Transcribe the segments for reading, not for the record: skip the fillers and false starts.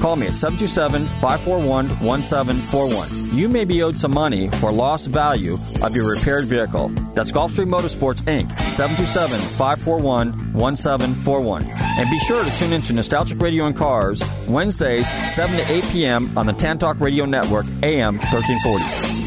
Call me at 727-541-1741. You may be owed some money for lost value of your repaired vehicle. That's Gulfstream Motorsports, Inc., 727-541-1741. And be sure to tune in to Nostalgic Radio and Cars, Wednesdays, 7 to 8 p.m. on the Tantalk Radio Network, AM 1340.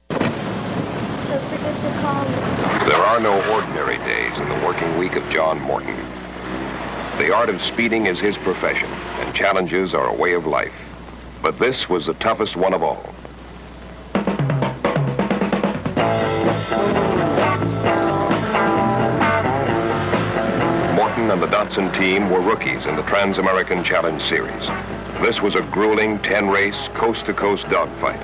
There are no ordinary days in the working week of John Morton. The art of speeding is his profession, and challenges are a way of life. But this was the toughest one of all. Morton and the Datsun team were rookies in the Trans-American Challenge Series. This was a grueling 10-race, coast-to-coast dogfight.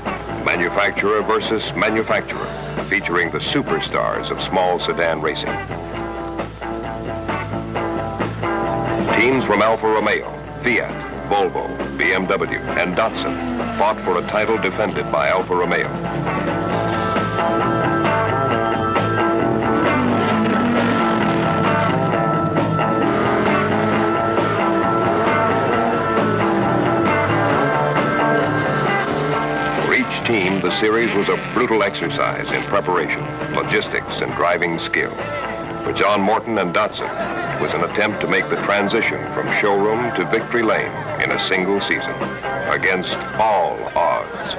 Manufacturer versus manufacturer, featuring the superstars of small sedan racing. Teams from Alfa Romeo, Fiat, Volvo, BMW, and Datsun fought for a title defended by Alfa Romeo. For each team, the series was a brutal exercise in preparation, logistics, and driving skill. For John Morton and Datsun, it was an attempt to make the transition from showroom to victory lane in a single season, against all odds.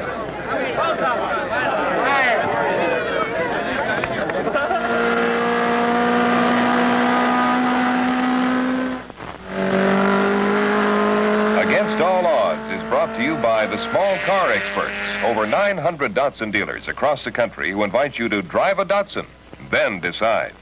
Against all odds is brought to you by the small car experts. Over 900 Datsun dealers across the country who invite you to drive a Datsun, then decide.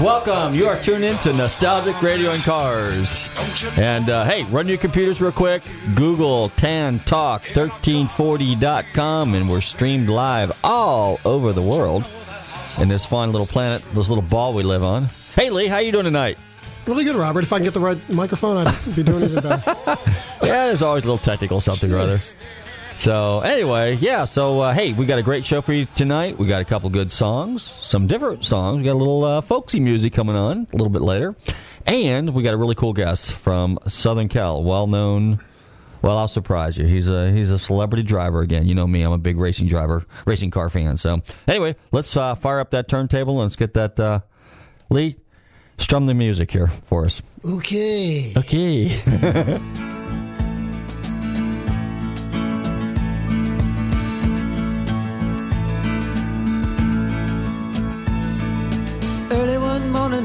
Welcome. You are tuned in to Nostalgic Radio and Cars. And, hey, run your computers real quick. Google Tantalk1340.com, and we're streamed live all over the world in this fine little planet, this little ball we live on. Hey, Lee, how you doing tonight? Really good, Robert. If I can get the right microphone, I'd be doing even better. Yeah, there's always a little technical something or other. So, anyway, yeah, so, hey, we got a great show for you tonight. We got a couple good songs, some different songs. We got a little folksy music coming on a little bit later. And we got a really cool guest from Southern Cal, well-known. Well, I'll surprise you. He's a celebrity driver again. You know me. I'm a big racing driver, racing car fan. So, anyway, let's fire up that turntable and let's get that, Lee, strum the music here for us. Okay. Okay. Early one morning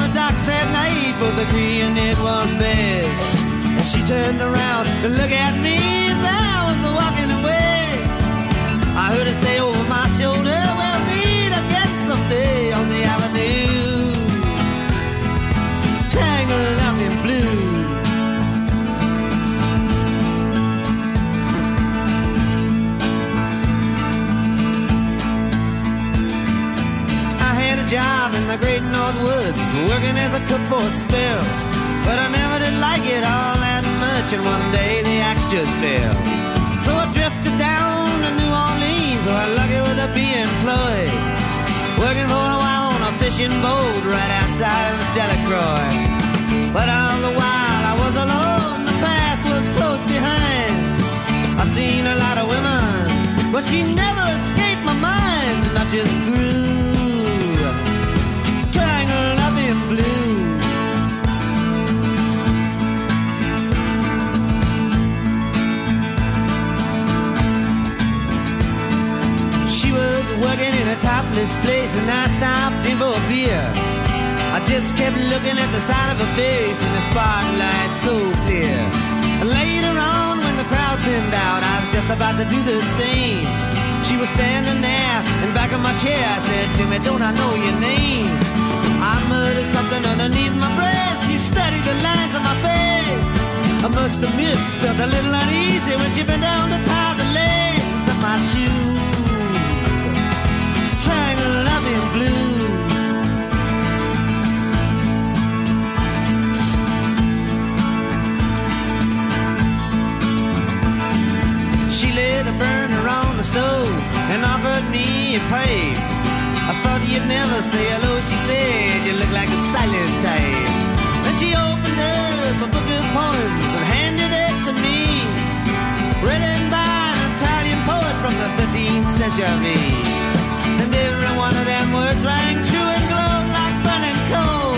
the docks at night, both agreeing it was best. And she turned around to look at me as I was walking away. I heard her say over my shoulder, we'll meet again someday on the avenue, tangled up in blue. I had a job in the great North Woods, working as a cook for a spell. But I never did like it all that much, and one day the axe just fell. So I drifted down to New Orleans, where I'm lucky with a be employed. Working for a while on a fishing boat right outside of Delacroix. But all the while I was alone, the past was close behind. I seen a lot of women, but she never escaped my mind. And I just grew tangled up in blue. Working in a topless place, and I stopped in for a beer. I just kept looking at the side of her face in the spotlight so clear. And later on when the crowd thinned out, I was just about to do the same. She was standing there in back of my chair. I said to me, don't I know your name? I muttered something underneath my breath. She studied the lines on my face. I must admit, felt a little uneasy when she bent down to tie the laces of my shoes. Tangled up in blue. She lit a burner on the stove and offered me a pipe. I thought you'd never say hello, she said. You look like a silent type. Then she opened up a book of poems and handed it to me, written by an Italian poet from the 13th century. And every one of them words rang true and glowed like burning coal,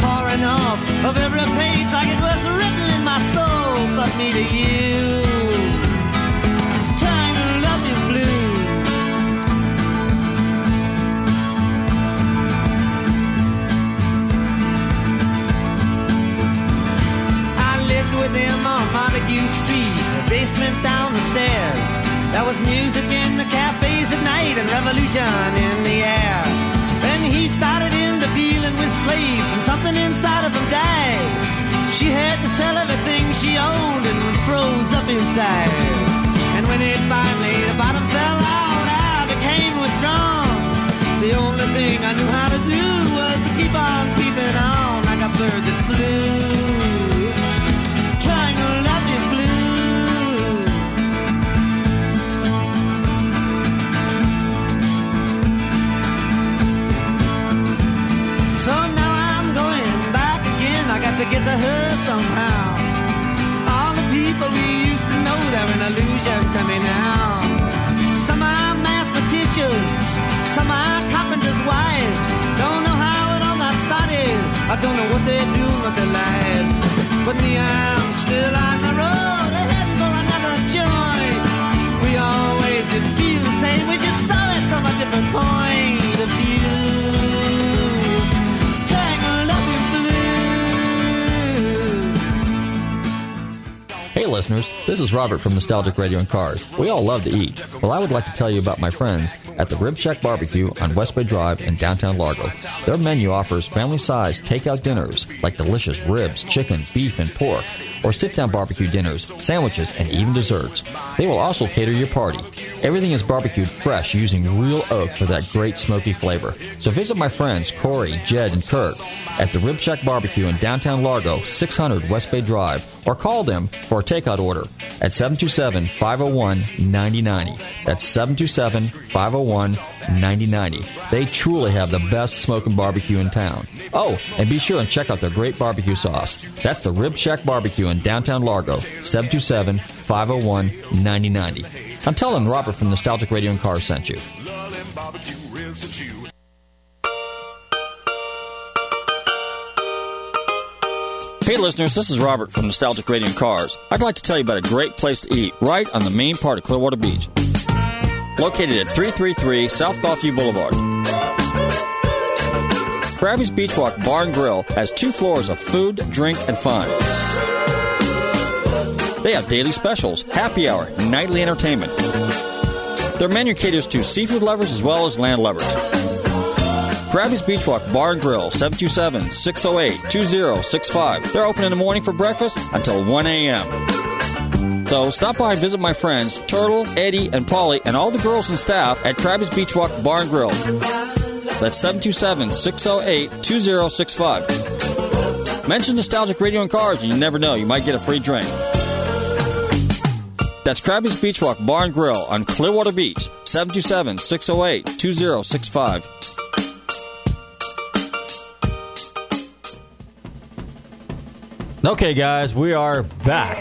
pouring off of every page like it was written in my soul. Fuck me to you, tangled up in blue. I lived with him on Montague Street, the basement down the stairs. There was music in the cafes at night and revolution in the air. Then he started into dealing with slaves, and something inside of him died. She had to sell everything she owned and froze up inside. And when it finally, the bottom fell out, I became withdrawn. The only thing I knew how to do was to keep on keeping on, like a bird that flew. So now I'm going back again, I got to get to her somehow. All the people we used to know, they're an illusion to me now. Some are mathematicians, some are carpenters' wives. Don't know how it all got started, I don't know what they do with their lives. But me, I'm still on the road, heading for another joint. We always did feel the same, we just saw it from a different point of view. Hey listeners, this is Robert from Nostalgic Radio and Cars. We all love to eat. Well, I would like to tell you about my friends at the Rib Shack Barbecue on West Bay Drive in downtown Largo. Their menu offers family-sized takeout dinners like delicious ribs, chicken, beef, and pork, or sit-down barbecue dinners, sandwiches, and even desserts. They will also cater your party. Everything is barbecued fresh using real oak for that great smoky flavor. So visit my friends Corey, Jed, and Kirk at the Rib Shack Barbecue in downtown Largo, 600 West Bay Drive, or call them for a takeout order at 727-501-9090. That's 727-501-9090. They truly have the best smoking barbecue in town. Oh, and be sure and check out their great barbecue sauce. That's the Rib Shack Barbecue in downtown Largo, 727-501-9090. I'm telling Robert from Nostalgic Radio and Cars sent you. Hey listeners, this is Robert from Nostalgic Radio and Cars. I'd like to tell you about a great place to eat right on the main part of Clearwater Beach. Located at 333 South Gulfview Boulevard. Crabby's Beachwalk Bar and Grill has 2 floors of food, drink, and fun. They have daily specials, happy hour, and nightly entertainment. Their menu caters to seafood lovers as well as land lovers. Crabby's Beachwalk Bar and Grill, 727-608-2065. They're open in the morning for breakfast until 1 a.m. So stop by and visit my friends, Turtle, Eddie, and Polly, and all the girls and staff at Crabby's Beachwalk Bar and Grill. That's 727-608-2065. Mention Nostalgic Radio and Cars, and you never know, you might get a free drink. That's Crabby's Beachwalk Bar and Grill on Clearwater Beach, 727-608-2065. Okay, guys, we are back.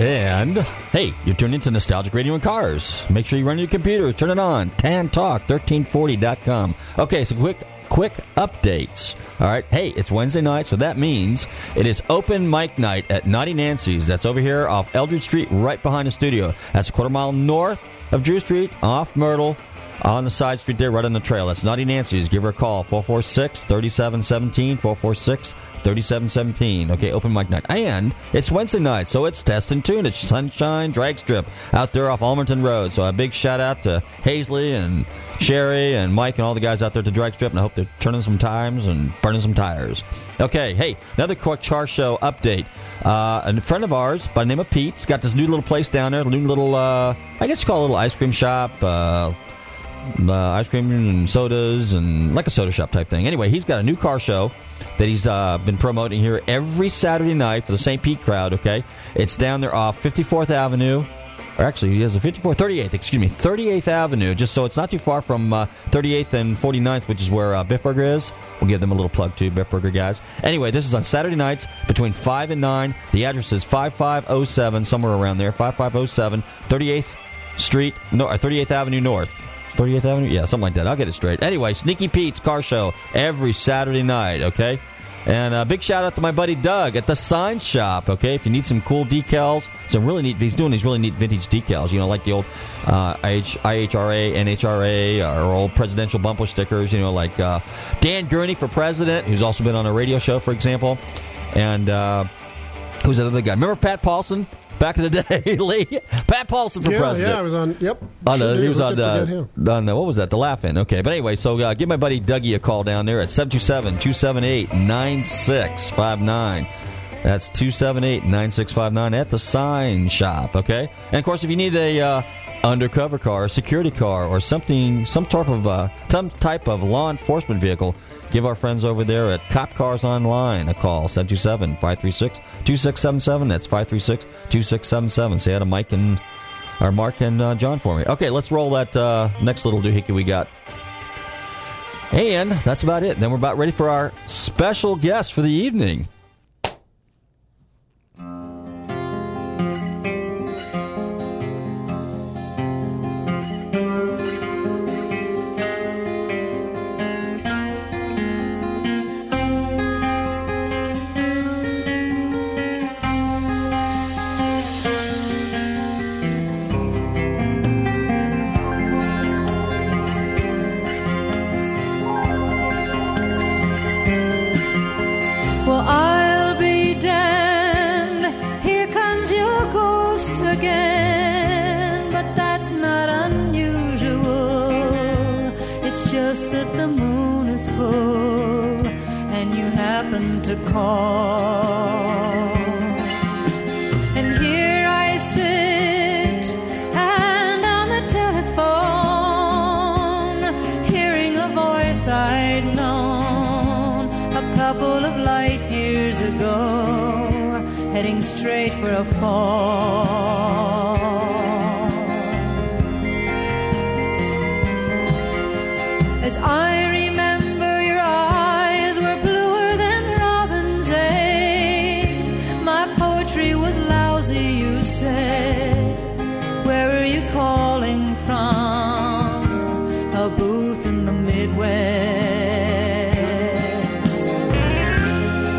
And, hey, you're tuned into Nostalgic Radio and Cars. Make sure you run your computers. Turn it on. TanTalk1340.com. Okay, so quick updates. All right. Hey, it's Wednesday night, so that means it is open mic night at Naughty Nancy's. That's over here off Eldridge Street, right behind the studio. That's a quarter mile north of Drew Street, off Myrtle, on the side street there, right on the trail. That's Naughty Nancy's. Give her a call, 446-3717, 446-3717. Okay, open mic night. And it's Wednesday night, so it's Test and Tune. It's Sunshine Drag Strip out there off Almerton Road. So a big shout-out to Hazley and Sherry and Mike and all the guys out there at the drag strip, and I hope they're turning some times and burning some tires. Okay, hey, another quick car show update. A friend of ours by the name of Pete's got this new little place down there, new little, I guess you call it a little ice cream shop, ice cream and sodas and like a soda shop type thing. Anyway, he's got a new car show that he's been promoting here every Saturday night for the St. Pete crowd, okay? It's down there off 54th Avenue. Or actually, he has a 38th Avenue, just so it's not too far from 38th and 49th, which is where Biff Burger is. We'll give them a little plug, too, Biff Burger guys. Anyway, this is on Saturday nights between 5 and 9. The address is 5507, somewhere around there, 5507, 38th Avenue North. 38th Avenue? Yeah, something like that. I'll get it straight. Anyway, Sneaky Pete's car show every Saturday night, okay? And a big shout-out to my buddy Doug at the Sign Shop, okay? If you need some cool decals, some really neat, he's doing these really neat vintage decals, you know, like the old IHRA, NHRA, or old presidential bumper stickers, you know, like Dan Gurney for president, who's also been on a radio show, for example. And who's that other guy? Remember Pat Paulson? Back in the day, Lee. Pat Paulson for president. Yeah, I was on, yep. He was on the, what was that, the Laugh-In. Okay, but anyway, so give my buddy Dougie a call down there at 727-278-9659. That's 278-9659 at the Sign Shop, okay? And, of course, if you need a undercover car, security car, or something, some type of law enforcement vehicle, give our friends over there at Cop Cars Online a call, 727-536-2677. That's 536-2677. Say hi to Mark and John for me. Okay, let's roll that next little doohickey we got. And that's about it. Then we're about ready for our special guest for the evening. To call, and here I sit, and on the telephone, hearing a voice I'd known a couple of light years ago, heading straight for a fall. As I remember, your eyes were blue. Where are you calling from? A booth in the Midwest.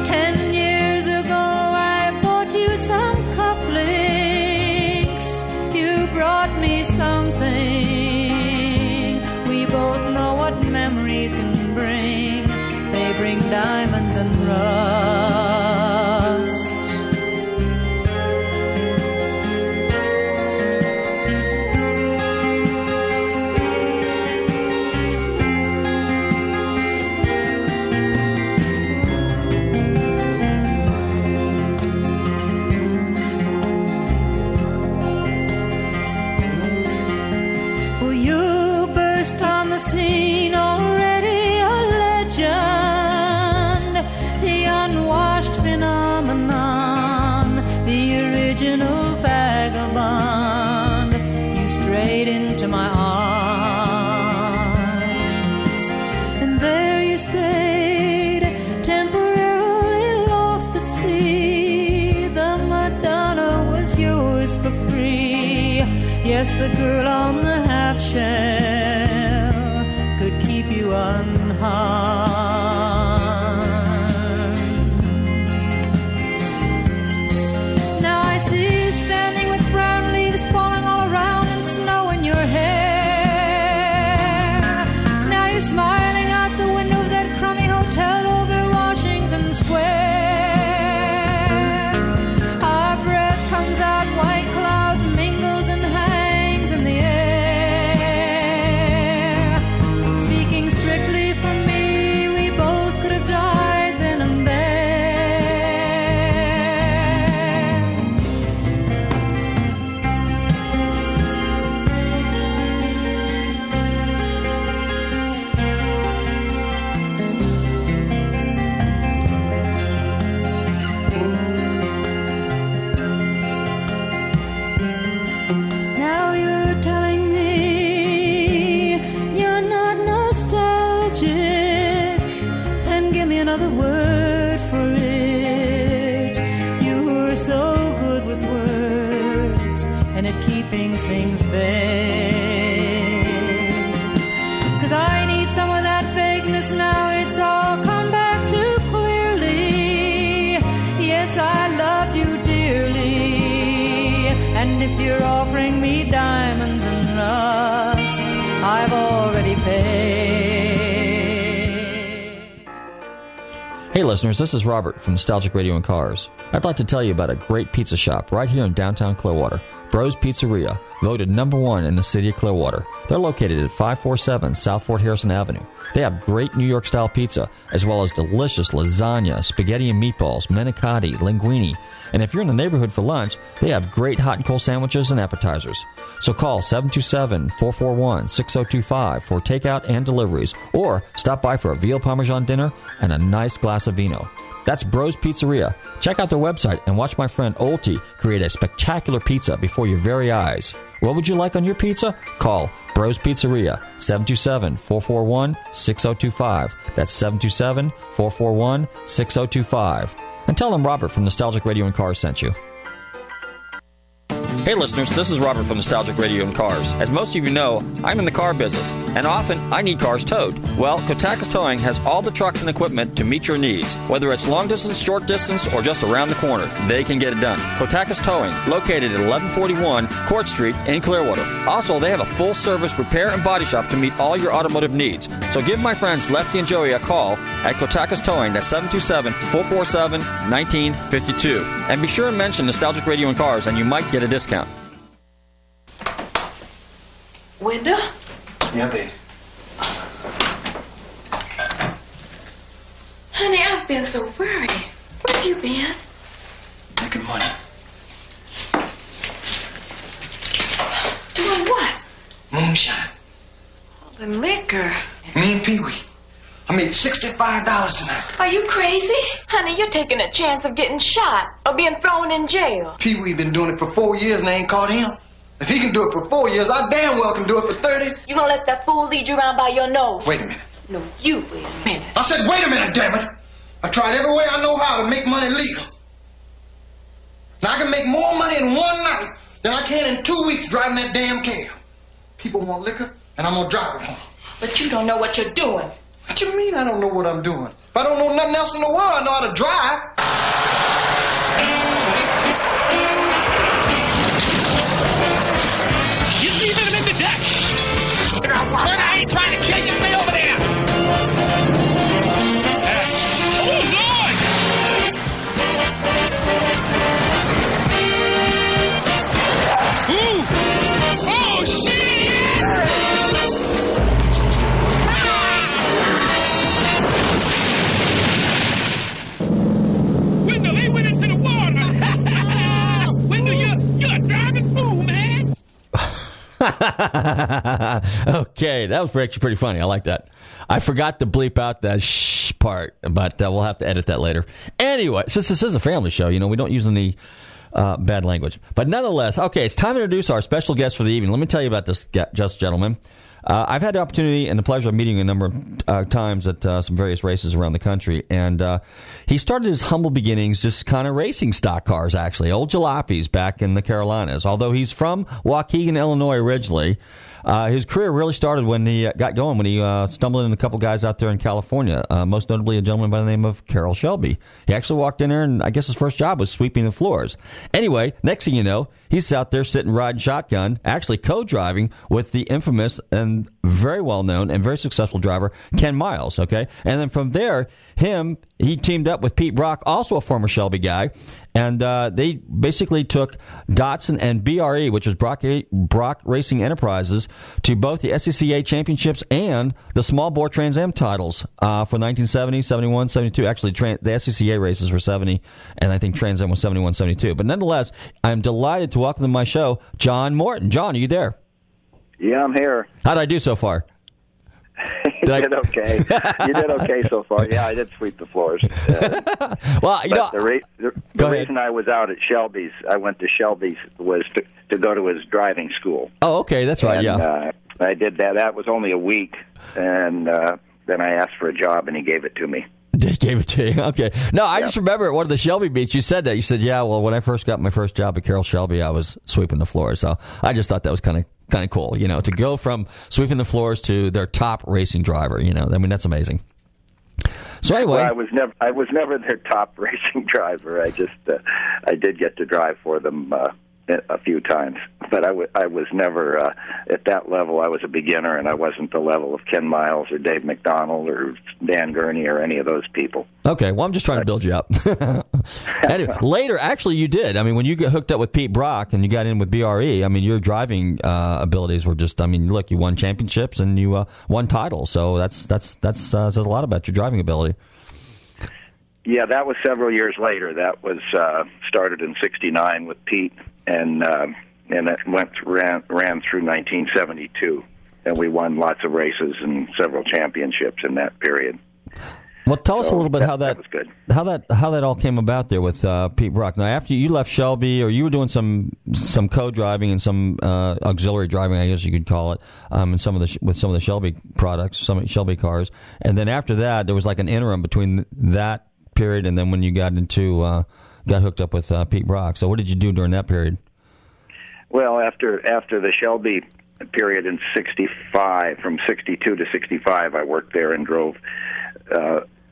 10 years ago diamonds and rust. Well, you burst on the scene already. Yes, the girl on the half-shell could keep you unharmed. Now I see you standing with brown leaves falling all around and snow in your hair. Now you're smiling out the window of that crummy hotel over Washington Square. Our breath comes out white clouds mingles and in the air. Speaking strictly for me, we both could have died then and there. Now you telling me you're not nostalgic, then give me another word for it. You were so good with words and at keeping things vague. 'Cause I need some of that vagueness now, it's all come back too clearly. Yes, I loved you dearly. And if you're offering me diamonds and rust, I've already paid. Hey listeners, this is Robert from Nostalgic Radio and Cars. I'd like to tell you about a great pizza shop right here in downtown Clearwater, Bro's Pizzeria, voted #1 in the city of Clearwater. They're located at 547 South Fort Harrison Avenue. They have great New York-style pizza, as well as delicious lasagna, spaghetti and meatballs, manicotti, linguine. And if you're in the neighborhood for lunch, they have great hot and cold sandwiches and appetizers. So call 727-441-6025 for takeout and deliveries, or stop by for a veal parmesan dinner and a nice glass of vino. That's Bro's Pizzeria. Check out their website and watch my friend Olty create a spectacular pizza before your very eyes. What would you like on your pizza? Call Bro's Pizzeria, 727-441-6025. That's 727-441-6025. And tell them Robert from Nostalgic Radio and Cars sent you. Hey listeners, this is Robert from Nostalgic Radio and Cars. As most of you know, I'm in the car business, and often I need cars towed. Well, Kotaka's Towing has all the trucks and equipment to meet your needs. Whether it's long distance, short distance, or just around the corner, they can get it done. Kotaka's Towing, located at 1141 Court Street in Clearwater. Also, they have a full-service repair and body shop to meet all your automotive needs. So give my friends Lefty and Joey a call at Kotaka's Towing at 727-447-1952. And be sure and mention Nostalgic Radio and Cars, and you might get a discount. Wendell? Yeah, babe. Honey, I've been so worried. Where have you been? Making money. Doing what? Moonshine. All the liquor. Me and Pee Wee. I made $65 tonight. Are you crazy? Honey, you're taking a chance of getting shot or being thrown in jail. Pee-wee been doing it for 4 years and I ain't caught him. If he can do it for 4 years, I damn well can do it for 30. You gonna let that fool lead you around by your nose? Wait a minute. No, you wait a minute. I said wait a minute, damn it. I tried every way I know how to make money legal. Now I can make more money in one night than I can in 2 weeks driving that damn cab. People want liquor and I'm gonna drive it for them. But you don't know what you're doing. What you mean I don't know what I'm doing? If I don't know nothing else in the world, I know how to drive. You leaving him in the deck. But I ain't trying to kill you. Stay over there. Okay, that was actually pretty funny. I like that. I forgot to bleep out that shh part, but we'll have to edit that later. Anyway, since this is a family show, you know, we don't use any bad language. But nonetheless, okay, it's time to introduce our special guest for the evening. Let me tell you about this gentleman. I've had the opportunity and the pleasure of meeting him a number of times at some various races around the country. And he started his humble beginnings just kind of racing stock cars, actually, old jalopies back in the Carolinas. Although he's from Waukegan, Illinois originally, his career really started when he got going, when he stumbled into a couple guys out there in California, most notably a gentleman by the name of Carroll Shelby. He actually walked in there, and I guess his first job was sweeping the floors. Anyway, next thing you know, he's out there sitting, riding shotgun, actually co-driving with the infamous and very well-known and very successful driver, Ken Miles, okay? And then from there, he teamed up with Pete Brock, also a former Shelby guy, and they basically took Datsun and BRE, which is Brock Racing Enterprises, to both the SCCA championships and the small bore Trans Am titles for 1970, 71, 72. Actually, the SCCA races were 70, and I think Trans Am was 71, 72. But nonetheless, I'm delighted to welcome to my show John Morton. John, are you there? Yeah, I'm here. How'd I do so far? You did okay. You did okay so far. Yeah, I did sweep the floors. Well, you know, the reason I was out at Shelby's, I went to Shelby's, was to go to his driving school. Oh, okay, that's right. And, yeah, I did that. That was only a week, and then I asked for a job, and he gave it to me. They gave it to you. Okay. No, I just remember at one of the Shelby meets, you said that. You said, yeah, well, when I first got my first job at Carroll Shelby, I was sweeping the floors. So I just thought that was kind of cool, you know, to go from sweeping the floors to their top racing driver, you know. I mean, that's amazing. So anyway, well, I was never their top racing driver. I just I did get to drive for them a few times, but I was never at that level. I was a beginner, and I wasn't the level of Ken Miles or Dave McDonald or Dan Gurney or any of those people. Okay, well, I'm just trying to build you up. Anyway, later, actually, you did. I mean, when you got hooked up with Pete Brock and you got in with BRE, I mean, your driving abilities were just, I mean, look, you won championships and you won titles, so that says a lot about your driving ability. Yeah, that was several years later. That was started in '69 with Pete, and it ran through 1972, and we won lots of races and several championships in that period. Well, tell us a little bit how that all came about there with Pete Brock. Now, after you left Shelby, or you were doing some co-driving and some auxiliary driving, I guess you could call it, and with some of the Shelby products, some Shelby cars, and then after that, there was like an interim between that period and then when you got hooked up with Pete Brock. So what did you do during that period? Well, after the Shelby period in 65, from 62 to 65, I worked there and drove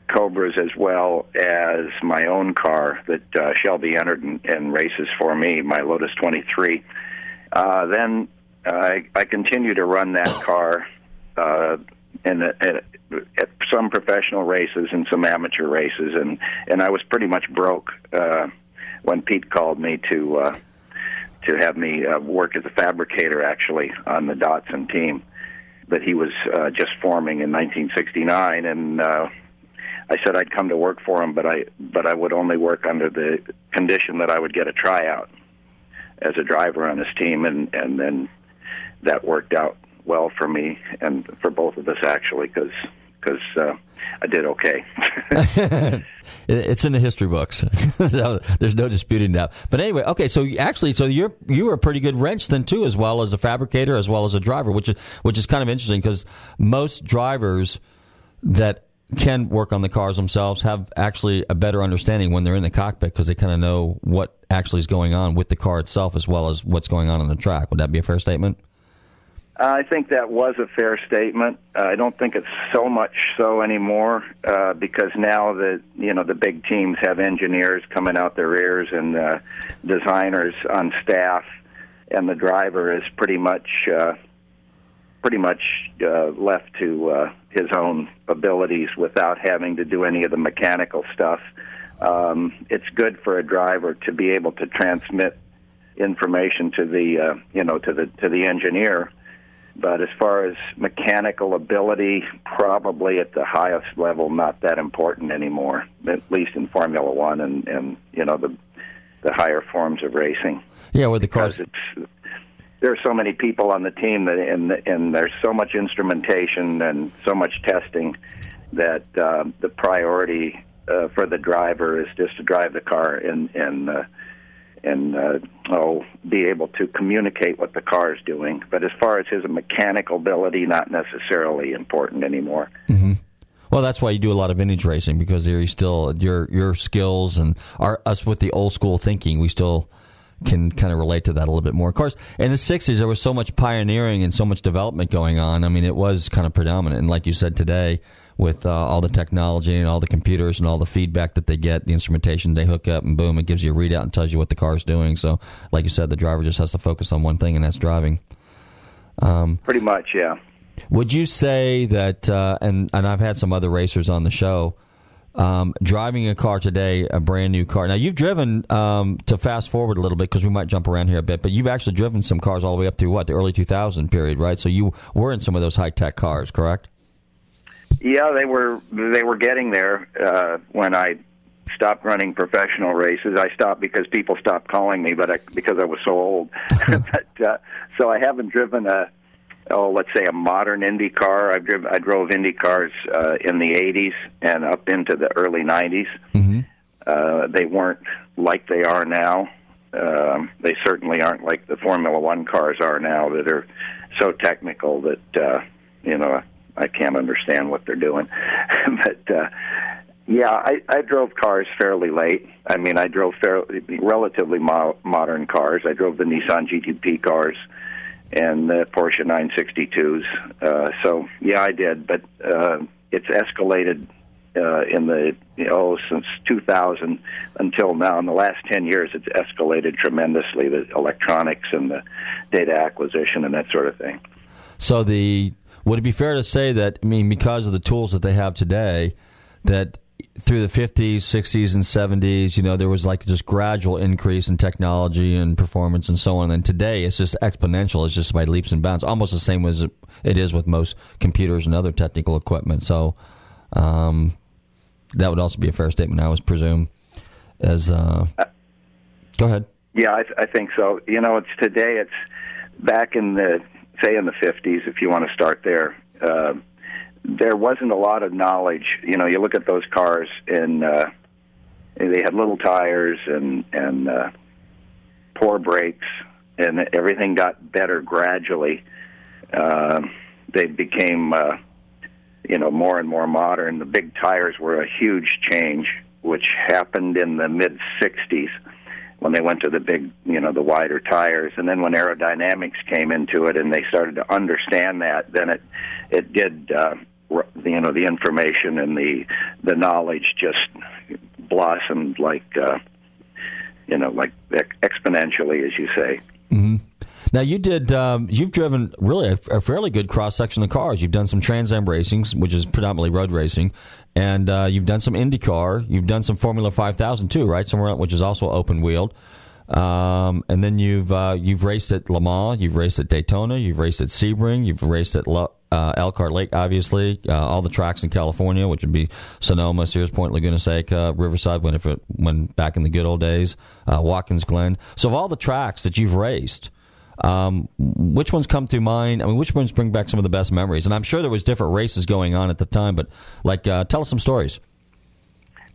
Cobras as well as my own car that Shelby entered in races for me, my Lotus 23. Then I continued to run that car at some professional races and some amateur races, and I was pretty much broke when Pete called me to have me work as a fabricator, actually, on the Datsun team that he was just forming in 1969, and I said I'd come to work for him, but I would only work under the condition that I would get a tryout as a driver on his team, and then that worked out well for me and for both of us, actually, because I did okay. It's in the history books. So there's no disputing that. But anyway, okay, so actually, you were a pretty good wrench then, too, as well as a fabricator, as well as a driver, which is kind of interesting because most drivers that can work on the cars themselves have actually a better understanding when they're in the cockpit because they kind of know what actually is going on with the car itself as well as what's going on the track. Would that be a fair statement? I think that was a fair statement. I don't think it's so much so anymore because now the big teams have engineers coming out their ears and designers on staff, and the driver is pretty much left to his own abilities without having to do any of the mechanical stuff. It's good for a driver to be able to transmit information to the engineer. But as far as mechanical ability, probably at the highest level, not that important anymore, at least in Formula One and the higher forms of racing. Yeah, where the cars. there are so many people on the team that, and there's so much instrumentation and so much testing that the priority for the driver is just to drive the car and be able to communicate what the car is doing. But as far as his mechanical ability, not necessarily important anymore. Mm-hmm. Well, that's why you do a lot of vintage racing, because you're still your skills and us with the old school thinking. We still can kind of relate to that a little bit more. Of course, in the 60s, there was so much pioneering and so much development going on. I mean, it was kind of predominant. And like you said today, with all the technology and all the computers and all the feedback that they get, the instrumentation they hook up, and boom, it gives you a readout and tells you what the car's doing. So, like you said, the driver just has to focus on one thing, and that's driving. Pretty much, yeah. Would you say that, and I've had some other racers on the show, driving a car today, a brand new car. Now, you've driven, to fast forward a little bit because we might jump around here a bit, but you've actually driven some cars all the way up through, the early 2000 period, right? So you were in some of those high-tech cars, correct? Yeah, they were getting there when I stopped running professional races. I stopped because people stopped calling me, because I was so old. So I haven't driven a modern Indy car. I drove Indy cars in the 80s and up into the early 90s. Mm-hmm. They weren't like they are now. They certainly aren't like the Formula One cars are now, that are so technical that I can't understand what they're doing. But, I drove cars fairly late. I mean, I drove relatively modern cars. I drove the Nissan GTP cars and the Porsche 962s. I did. But it's escalated since 2000 until now. In the last 10 years, it's escalated tremendously, the electronics and the data acquisition and that sort of thing. So would it be fair to say that, I mean, because of the tools that they have today, that through the 50s, 60s, and 70s, there was like this gradual increase in technology and performance and so on, and today it's just exponential. It's just by leaps and bounds, almost the same as it is with most computers and other technical equipment. So that would also be a fair statement, I would presume. Go ahead. Yeah, I think so. It's back in the... say in the 50s, if you want to start there, there wasn't a lot of knowledge. You look at those cars, and they had little tires and poor brakes, and everything got better gradually. They became, more and more modern. The big tires were a huge change, which happened in the mid-60s. When they went to the big, the wider tires, and then when aerodynamics came into it and they started to understand that, then it did, the information and the knowledge just blossomed like exponentially, as you say. Mm-hmm. Now you did. You've driven really a fairly good cross section of cars. You've done some Trans Am racing, which is predominantly road racing, and you've done some IndyCar. You've done some Formula 5000 too, right? Somewhere which is also open wheeled. And then you've raced at Le Mans, you've raced at Daytona, you've raced at Sebring, you've raced at Elkhart Lake, obviously, all the tracks in California, which would be Sonoma, Sears Point, Laguna Seca, Riverside, when back in the good old days, Watkins Glen. So of all the tracks that you've raced, which ones come to mind? I mean, which ones bring back some of the best memories? And I'm sure there was different races going on at the time, but tell us some stories.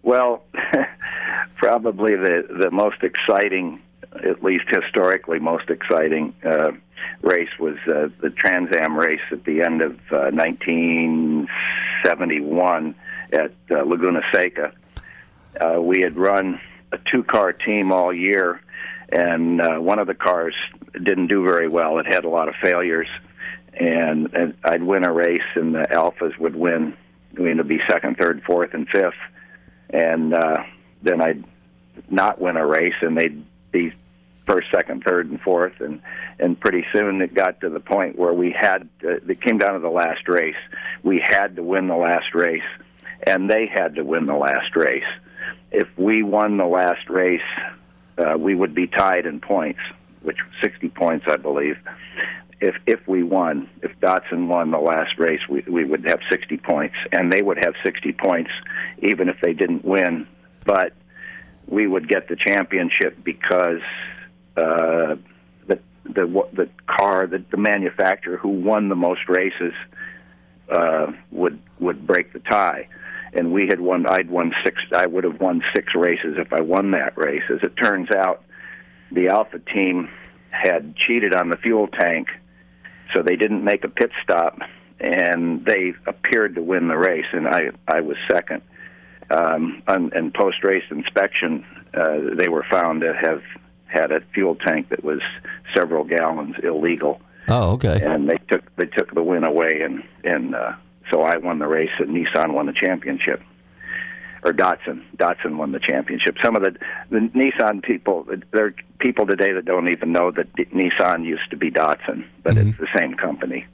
Well, probably the most exciting, at least historically most exciting race was the Trans Am race at the end of 1971 at Laguna Seca. We had run a two-car team all year, and one of the cars didn't do very well. It had a lot of failures, and I'd win a race, and the Alphas would win. It'd be second, third, fourth, and fifth, and then I'd not win a race, and they'd be first, second, third, and fourth, and pretty soon it got to the point where we had it came down to the last race. We had to win the last race, and they had to win the last race. If we won the last race, we would be tied in points, which was 60 points, I believe. If we won, if Datsun won the last race, we would have 60 points, and they would have 60 points even if they didn't win. But we would get the championship because the car that the manufacturer who won the most races would break the tie. And we had won. I would have won 6 races if I won that race. As it turns out, the Alpha team had cheated on the fuel tank, so they didn't make a pit stop, and they appeared to win the race, and I was second. And post-race inspection, they were found to have had a fuel tank that was several gallons illegal. Oh, okay. And they took the win away, and so I won the race, and Nissan won the championship. Or Datsun won the championship. Some of the Nissan people, there are people today that don't even know that Nissan used to be Datsun, but it's the same company.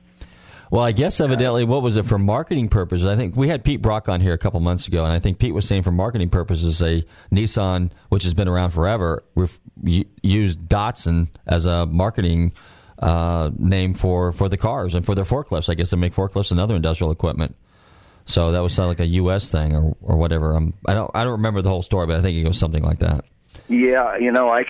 Well, I guess evidently, what was it, for marketing purposes? I think we had Pete Brock on here a couple months ago, and I think Pete was saying for marketing purposes, a Nissan, which has been around forever, used Datsun as a marketing name for the cars and for their forklifts. I guess they make forklifts and other industrial equipment. So that was like a U.S. thing or whatever. I don't remember the whole story, but I think it was something like that. Yeah, you know, I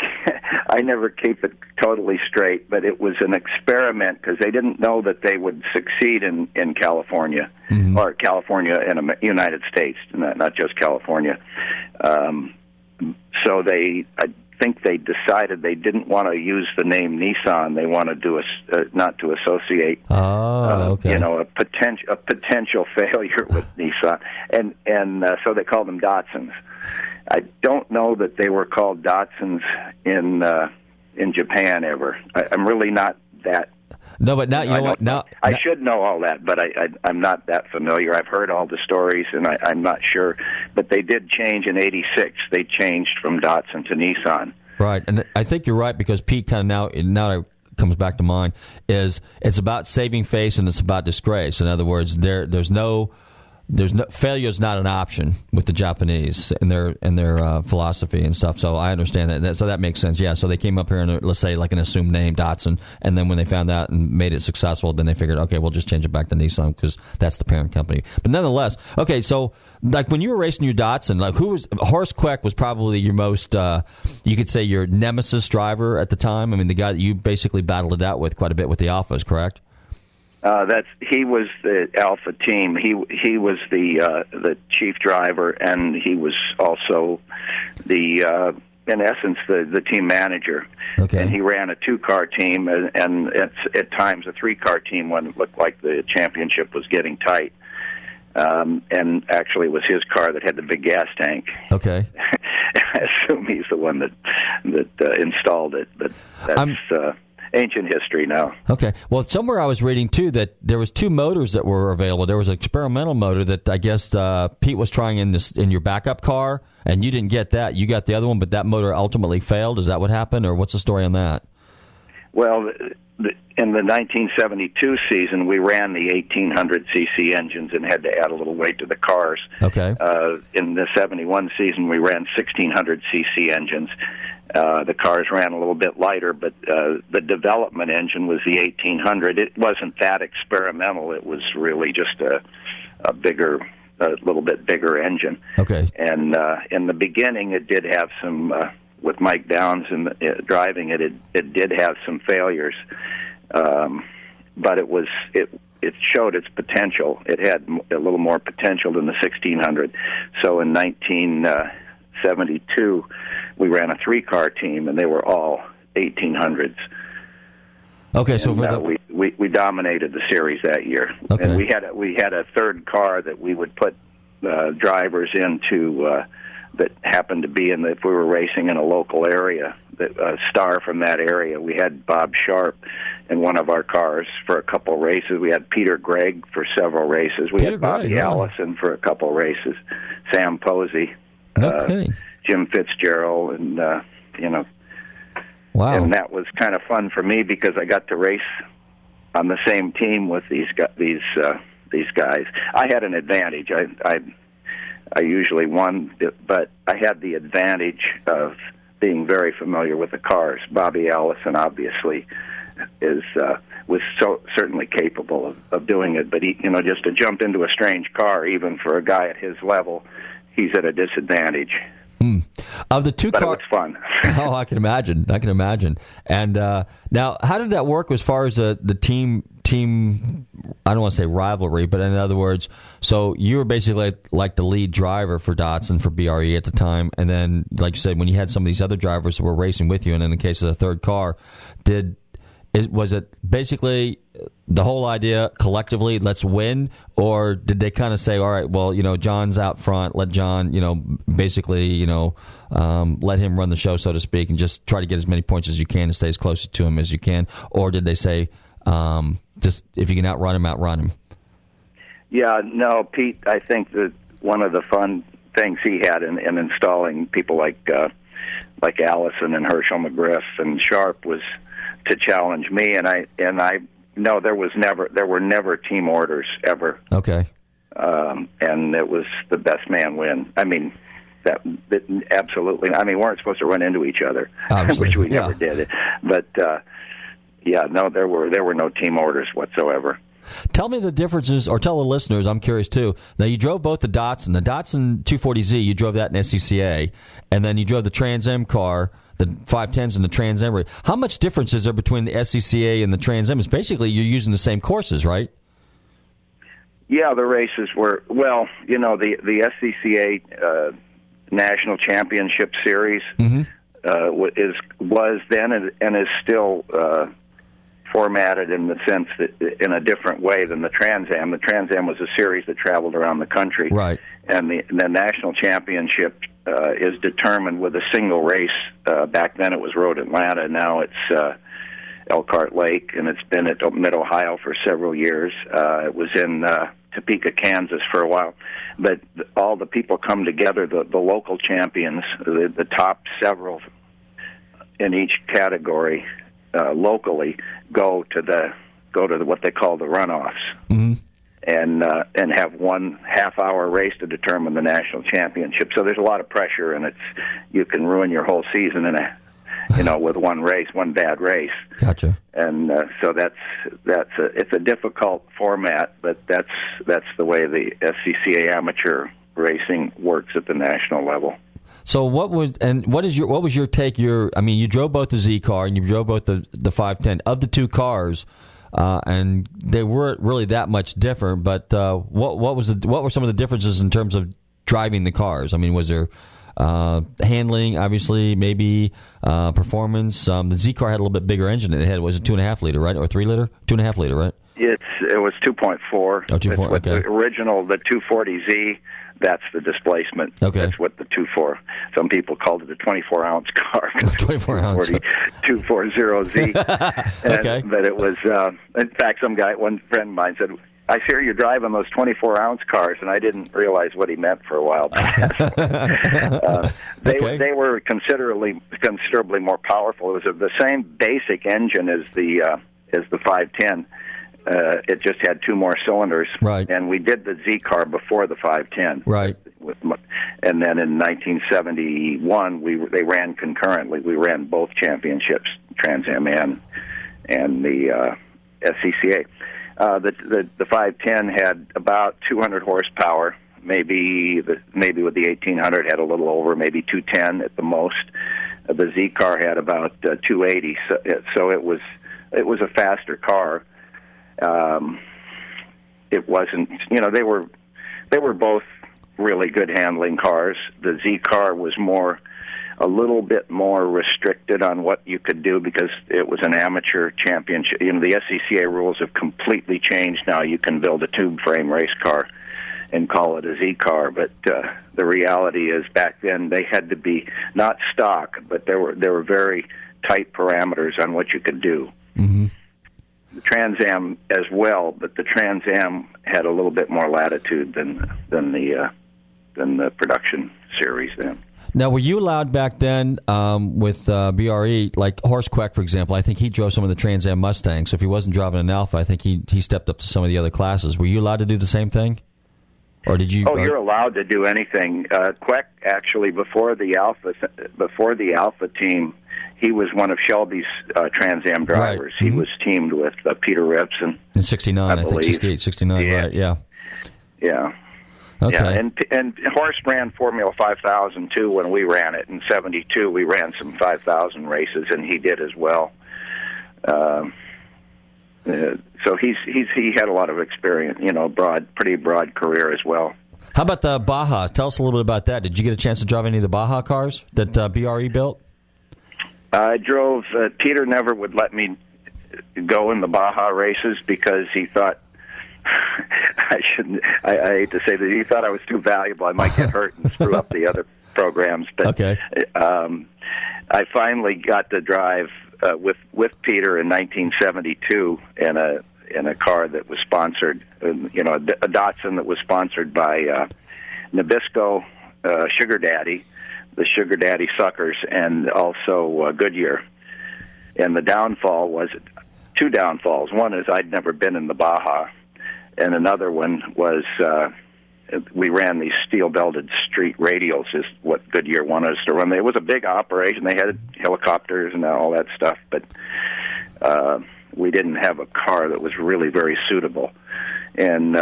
never keep it totally straight, but it was an experiment because they didn't know that they would succeed in California, or California and the United States, not just California. So they, I think they decided they didn't want to use the name Nissan. They wanted to not to associate, you know, a potential failure with Nissan, and so they called them Datsuns. I don't know that they were called Datsuns in Japan ever. I'm really not that. No, but now you know what? Now I should know all that, but I'm not that familiar. I've heard all the stories, and I'm not sure. But they did change in '86. They changed from Datsun to Nissan. Right, and I think you're right because Pete kind of now comes back to mind is it's about saving face and it's about disgrace. In other words, there's no failure is not an option with the Japanese and their philosophy and stuff. So I understand that. So that makes sense. Yeah. So they came up here and let's say like an assumed name Datsun, and then when they found out and made it successful, then they figured, okay, we'll just change it back to Nissan because that's the parent company. But nonetheless, okay. So like when you were racing your Datsun, like Horst Kwech was probably your most you could say your nemesis driver at the time. I mean, the guy that you basically battled it out with quite a bit with the Alphas, correct? He was the Alpha team. He was the chief driver, and he was also in essence the team manager. Okay. And he ran a 2-car team, and at times a 3-car team when it looked like the championship was getting tight. And actually, it was his car that had the big gas tank. Okay. I assume he's the one that installed it, but that's. Ancient history now. Okay. Well, somewhere I was reading, too, that there was 2 motors that were available. There was an experimental motor that I guess Pete was trying in your backup car, and you didn't get that. You got the other one, but that motor ultimately failed. Is that what happened, or what's the story on that? Well, in the 1972 season, we ran the 1800cc engines and had to add a little weight to the cars. Okay. In the 71 season, we ran 1600cc engines. The cars ran a little bit lighter, but the development engine was the 1800. It wasn't that experimental. It was really just a little bit bigger engine. Okay. And in the beginning, it did have some, with Mike Downs driving it, it did have some failures. But it showed its potential. It had a little more potential than the 1600. So in 1972, we ran a 3-car team, and they were all 1800s. Okay, so we dominated the series that year, okay. And we had a 3rd car that we would put drivers into that happened to be in if we were racing in a local area. A star from that area, we had Bob Sharp in one of our cars for a couple races. We had Peter Gregg for several races. We had Bobby Allison for a couple races. Sam Posey. Okay. Jim Fitzgerald, and wow. And that was kind of fun for me because I got to race on the same team with these guys. I had an advantage. I usually won, but I had the advantage of being very familiar with the cars. Bobby Allison, obviously, was certainly capable of doing it, but he just to jump into a strange car, even for a guy at his level. He's at a disadvantage. Mm. Of the two cars, it was fun. Oh, I can imagine. I can imagine. And now, how did that work as far as the team? I don't want to say rivalry, but in other words, so you were basically like the lead driver for Datsun for BRE at the time, and then, like you said, when you had some of these other drivers that were racing with you, and in the case of the third car, was it basically the whole idea collectively, let's win, or did they kind of say, all right, well, you know, John's out front, let John, you know, basically, you know, let him run the show, so to speak, and just try to get as many points as you can and stay as close to him as you can? Or did they say, just if you can outrun him, outrun him? Yeah, no, Pete, I think that one of the fun things he had in installing people like Allison and Herschel McGriff and Sharp was to challenge me, and I no, there were never team orders ever. Okay. And it was the best man win. I mean, that absolutely. I mean, we weren't supposed to run into each other, which we never did. But yeah, no, there were no team orders whatsoever. Tell me the differences, or tell the listeners, I'm curious too. Now, you drove both the Datsun 240Z, you drove that in SCCA, and then you drove the Trans Am car, the 510s and the Trans Am. How much difference is there between the SCCA and the Trans Am? It's basically you're using the same courses, right? Yeah, the races were, well, you know, the SCCA National Championship Series mm-hmm. was then and is still formatted in the sense that in a different way than the Trans Am. The Trans Am was a series that traveled around the country, right? And the national championship is determined with a single race. Back then, it was Road Atlanta. Now it's Elkhart Lake, and it's been at Mid-Ohio for several years. It was in Topeka, Kansas, for a while. But all the people come together. The local champions, the top several in each category. Locally, go to the, what they call the runoffs, mm-hmm. and have one half-hour race to determine the national championship. So there's a lot of pressure, and you can ruin your whole season with one race, one bad race. Gotcha. And so it's a difficult format, but that's the way the SCCA amateur racing works at the national level. So what was your take? I mean, you drove both the Z car and you drove both the 510. Of the two cars, and they weren't really that much different. But what were some of the differences in terms of driving the cars? I mean, was there handling, obviously, maybe performance? The Z car had a little bit bigger engine in it. It was a 2.5 liter, right, or 3 liter? 2.5 liter, right? It was 2.4. Oh, 2.4. Okay. The original, the 240Z. That's the displacement. Okay. That's what the 2.4. Some people called it a 24-ounce car. 24-ounce. 240Z. Okay. But it was, in fact, one friend of mine said, I hear you're driving those 24-ounce cars, and I didn't realize what he meant for a while. They were considerably more powerful. It was the same basic engine as the 510. It just had two more cylinders, right? And we did the Z car before the 510, right? And then in 1971, they ran concurrently. We ran both championships, Trans Am and the SCCA. The 510 had about 200 horsepower, maybe with the 1800 had a little over, maybe 210 at the most. The Z car had about 280, so it was a faster car. It wasn't, they were both really good handling cars. The Z car was a little bit more restricted on what you could do because it was an amateur championship. You know, the SCCA rules have completely changed now. You can build a tube frame race car and call it a Z car, but the reality is back then they had to be not stock, but there were very tight parameters on what you could do. Mm-hmm. The Trans Am as well, but the Trans Am had a little bit more latitude than the production series then. Now, were you allowed back then with BRE, like Horst Kwech, for example? I think he drove some of the Trans Am Mustangs. So if he wasn't driving an Alfa, I think he stepped up to some of the other classes. Were you allowed to do the same thing? Or did you? Oh, you're allowed to do anything. Kwech, actually, before the Alpha team, he was one of Shelby's Trans Am drivers. Right. He was teamed with Peter Rebson. In 69, I believe. 68, 69, yeah. Right, yeah. Yeah. Okay. Yeah, and Horst ran Formula 5000 too when we ran it in '72. We ran some 5000 races, and he did as well. So he had a lot of experience, you know, pretty broad career as well. How about the Baja? Tell us a little bit about that. Did you get a chance to drive any of the Baja cars that BRE built? I drove. Peter never would let me go in the Baja races because he thought I hate to say that he thought I was too valuable. I might get hurt and screw up the other programs. But okay. I finally got to drive with Peter in 1972 in a car that was sponsored, you know, a Datsun that was sponsored by Nabisco, Sugar Daddy, the Sugar Daddy Suckers, and also Goodyear. And the downfall was two downfalls. One is I'd never been in the Baja, and another one was we ran these steel-belted street radials, is what Goodyear wanted us to run. It was a big operation. They had helicopters and all that stuff, but we didn't have a car that was really very suitable. And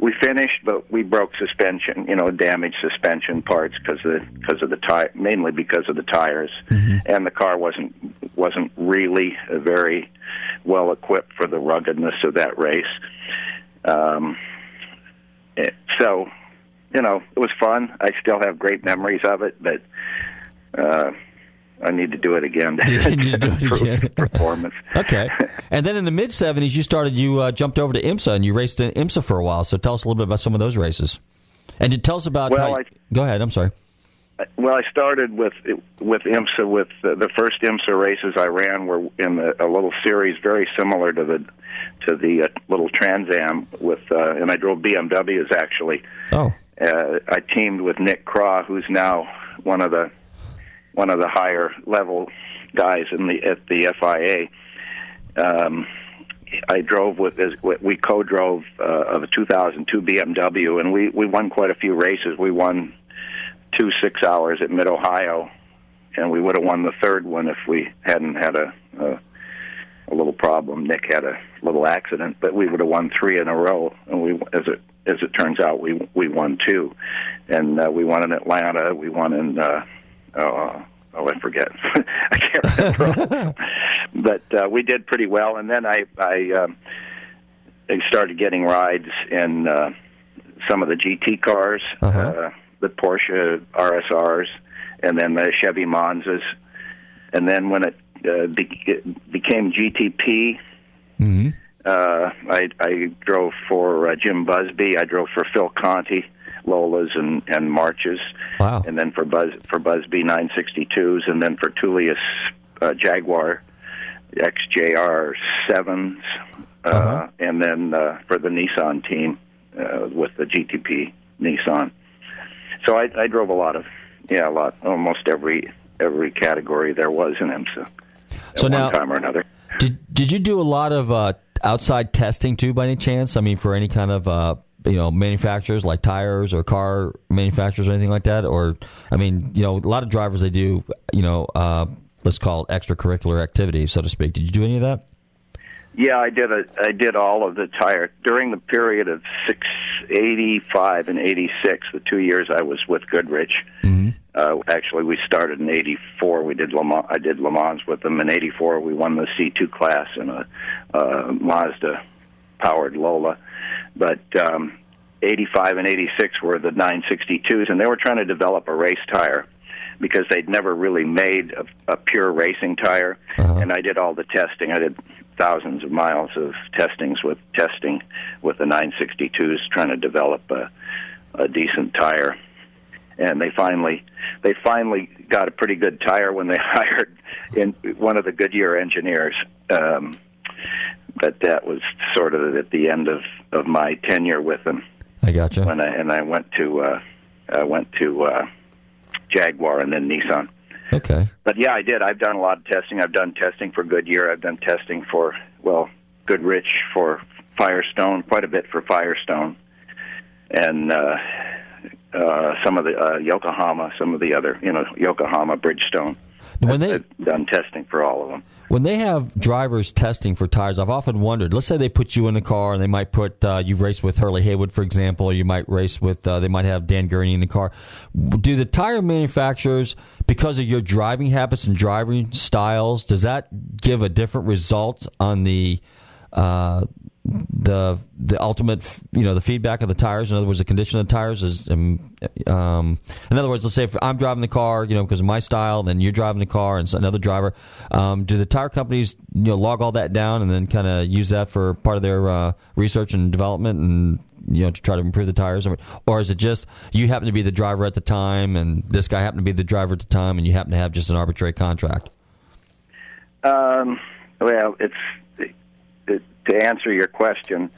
we finished, but we broke suspension, you know, damaged suspension parts because of the tires. Mm-hmm. And the car wasn't really very well equipped for the ruggedness of that race. So, you know, it was fun. I still have great memories of it, but I need to do it again to improve performance. Okay. And then in the mid-'70s, you jumped over to IMSA, and you raced in IMSA for a while. So tell us a little bit about some of those races. And tell us about... go ahead. I'm sorry. Well, I started with IMSA. With the first IMSA races I ran were in a little series very similar to the little Trans Am with, and I drove BMWs actually. Oh. I teamed with Nick Craw, who's now one of the higher level guys at the FIA. I drove we co-drove of a 2002 BMW, and we won quite a few races. We won 2 6-hours at Mid-Ohio, and we would have won the third one if we hadn't had a little problem. Nick had a little accident, but we would have won 3 in a row, and we, as it turns out, we won 2, and we won in Atlanta, we won in I forget, I can't remember, but we did pretty well, and then I started getting rides in some of the GT cars. Uh-huh. The Porsche RSRs, and then the Chevy Monzas. And then when it became GTP, mm-hmm. I drove for Jim Busby. I drove for Phil Conti, Lola's and March's. Wow. And then for Busby 962s, and then for Tullius Jaguar XJR 7s, uh-huh. And then for the Nissan team with the GTP Nissan. So I drove a lot, almost every category there was in IMSA at one time or another. Did you do a lot of outside testing too, by any chance? I mean, for any kind of manufacturers like tires or car manufacturers or anything like that? Or I mean, you know, a lot of drivers they do, you know, let's call it extracurricular activities, so to speak. Did you do any of that? Yeah, I did. I did all of the tire during the period of 85 and 86, the 2 years I was with Goodrich. Mm-hmm. Actually, we started in 84. I did Le Mans with them in 84. We won the C2 class in a Mazda-powered Lola. But 85 and 86 were the 962s, and they were trying to develop a race tire, because they'd never really made a pure racing tire. Uh-huh. And I did all the testing. I did thousands of miles of testing with the 962s, trying to develop a decent tire. And they finally got a pretty good tire when they hired in one of the Goodyear engineers. But that was sort of at the end of my tenure with them. I gotcha. And I went to Jaguar and then Nissan. Okay. But yeah, I did. I've done a lot of testing. I've done testing for Goodyear. I've done testing for, well, Goodrich, for Firestone, quite a bit for Firestone. And some of the Yokohama, some of the other, Yokohama, Bridgestone. When they've done testing for all of them. When they have drivers testing for tires, I've often wondered, let's say they put you in the car and they might put, you've raced with Hurley Haywood, for example, or you might race with, they might have Dan Gurney in the car. Do the tire manufacturers, because of your driving habits and driving styles, does that give a different result on the ultimate, the feedback of the tires, in other words, the condition of the tires is, in other words, let's say if I'm driving the car, because of my style, then you're driving the car and another driver, do the tire companies, log all that down and then kind of use that for part of their research and development and, to try to improve the tires? Or is it just you happen to be the driver at the time and this guy happened to be the driver at the time and you happen to have just an arbitrary contract? Well, to answer your question,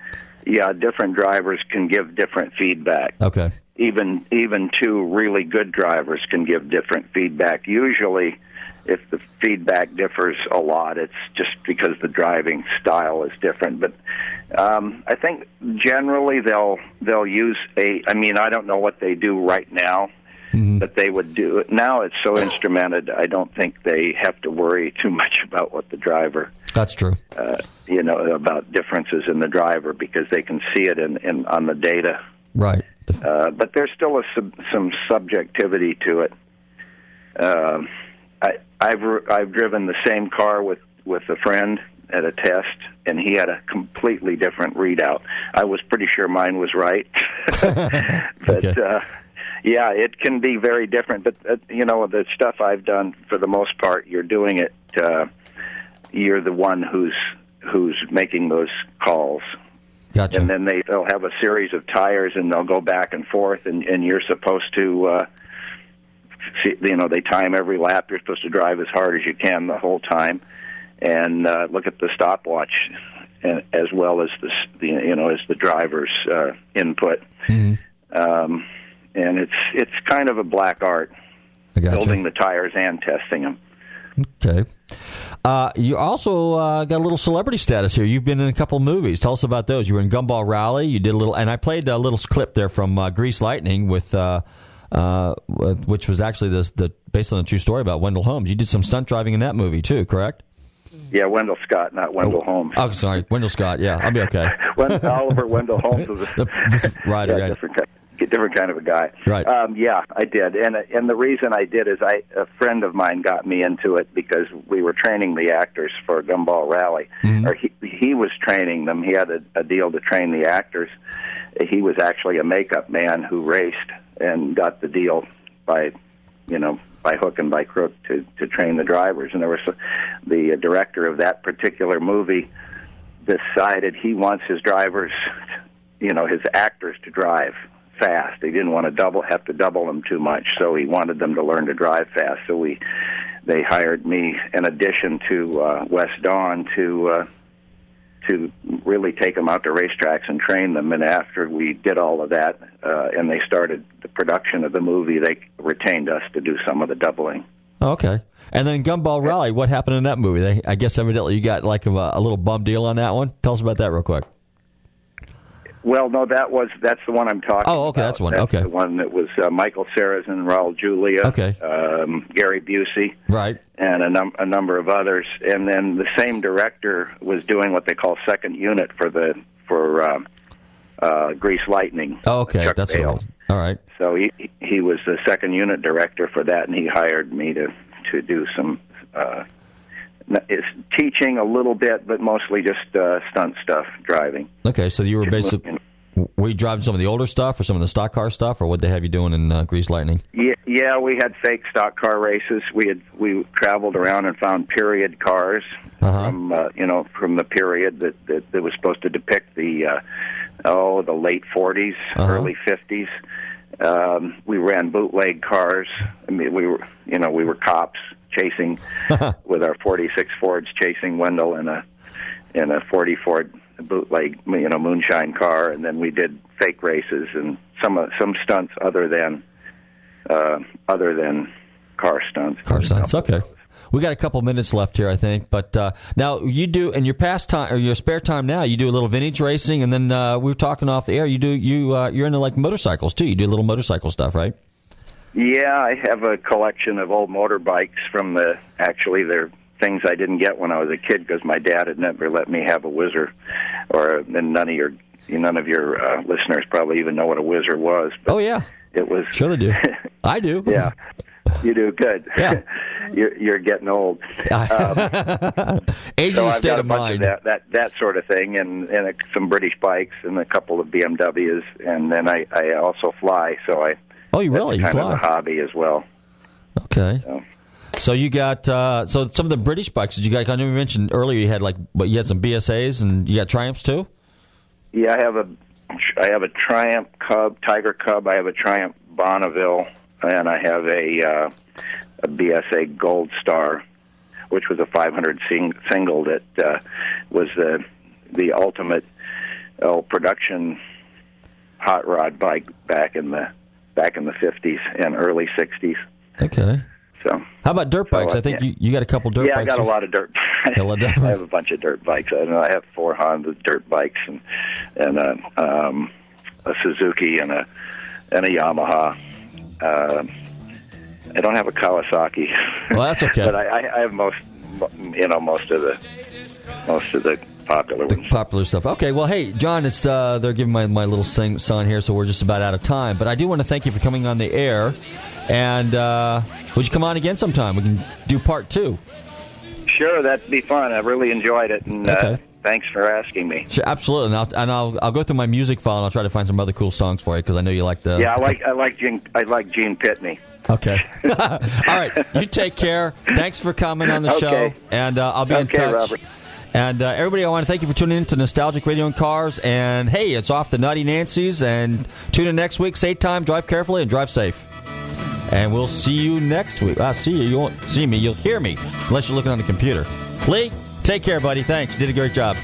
yeah, different drivers can give different feedback. Okay. Even two really good drivers can give different feedback. Usually, if the feedback differs a lot, it's just because the driving style is different. But I think generally they'll use a. I mean, I don't know what they do right now, mm-hmm. but they would do it now. It's so instrumented. I don't think they have to worry too much about what the driver. That's true. About differences in the driver because they can see it in on the data. Right. But there's still some subjectivity to it. I've driven the same car with a friend at a test, and he had a completely different readout. I was pretty sure mine was right. But, okay. Yeah, it can be very different. But, the stuff I've done, for the most part, you're doing it... you're the one who's making those calls. Gotcha. And then they'll have a series of tires, and they'll go back and forth, and you're supposed to, they time every lap. You're supposed to drive as hard as you can the whole time, and look at the stopwatch, and, as well as the driver's input. Mm-hmm. And it's kind of a black art, building the tires and testing them. Okay. You also got a little celebrity status here. You've been in a couple movies. Tell us about those. You were in Gumball Rally. You did a little, and I played a little clip there from Grease Lightning, with which was actually based on a true story about Wendell Holmes. You did some stunt driving in that movie too, correct? Yeah, Wendell Scott, not Wendell Holmes. Oh, sorry, Wendell Scott. Yeah, I'll be okay. Oliver Wendell Holmes was a different kind of a guy. Right. Yeah, I did. And the reason I did is a friend of mine got me into it because we were training the actors for Gumball Rally. Mm-hmm. Or he was training them. He had a deal to train the actors. He was actually a makeup man who raced and got the deal by hook and by crook to train the drivers. And there was the director of that particular movie decided he wants his drivers, his actors to drive fast. He didn't want to have to double them too much, so he wanted them to learn to drive fast. So they hired me, in addition to Wes Dawn, to really take them out to racetracks and train them. And after we did all of that, and they started the production of the movie, they retained us to do some of the doubling. Okay. And then Gumball Rally, what happened in that movie? I guess evidently you got like a little bum deal on that one. Tell us about that real quick. Well, no, that's the one I'm talking about. Oh, okay, that's the one. That's okay. The one that was Michael Sarrazin, Raul Julia, okay. Gary Busey, right, and a number of others. And then the same director was doing what they call second unit for Grease Lightning. Oh, okay, Chuck that's Bale. All right. So he was the second unit director for that, and he hired me to do some it's teaching a little bit, but mostly just stunt stuff, driving. Okay, so you were basically... Were you driving some of the older stuff or some of the stock car stuff, or what they have you doing in Grease Lightning? Yeah, we had fake stock car races. We traveled around and found period cars from the period that was supposed to depict the late 40s, early 50s. We ran bootleg cars. I mean, we were cops chasing with our 46 Fords, chasing Wendell in a 40 Ford bootleg, moonshine car, and then we did fake races and some stunts other than car stunts. Car stunts, okay. We got a couple minutes left here, I think. But now you do, in your pastime or your spare time now, you do a little vintage racing, and then we were talking off the air. You're into like motorcycles too. You do little motorcycle stuff, right? Yeah, I have a collection of old motorbikes from the. Actually, they're things I didn't get when I was a kid because my dad had never let me have a whizzer, and none of your listeners probably even know what a whizzer was. But oh yeah, it was. Sure they do. I do. Yeah. You do good. Yeah. You're getting old. Aging so state of mind. That sort of thing, and some British bikes, and a couple of BMWs, and then I also fly. So I. Oh, you really? That's kind of a hobby as well. Okay. So you got so some of the British bikes that you got. I know you mentioned earlier you had some BSAs, and you got Triumphs too. Yeah, I have a Triumph Cub, Tiger Cub. I have a Triumph Bonneville. And I have a BSA Gold Star, which was a 500 single that was the ultimate production hot rod bike back in the 50s and early 60s. Okay. So how about dirt bikes? I think you got a couple dirt bikes. Yeah, I got a lot of dirt bikes. I have a bunch of dirt bikes. I have four Honda dirt bikes and a Suzuki and a Yamaha. I don't have a Kawasaki. Well, that's okay. But I have most of the popular ones. The popular stuff. Okay. Well, hey, John, it's they're giving my little sign here, so we're just about out of time. But I do want to thank you for coming on the air, and would you come on again sometime? We can do part 2. Sure, that'd be fun. I really enjoyed it, and okay. Thanks for asking me. Sure, absolutely, and I'll go through my music file and I'll try to find some other cool songs for you because I know you like the. Yeah, I like Gene Pitney. Okay, all right. You take care. Thanks for coming on the show, and I'll be in touch. Robert. And everybody, I want to thank you for tuning in to Nostalgic Radio and Cars. And hey, it's off to Naughty Nancy's, and tune in next week. Save time, drive carefully, and drive safe. And we'll see you next week. I see you. You won't see me. You'll hear me unless you're looking on the computer. Lee. Take care, buddy. Thanks. You did a great job.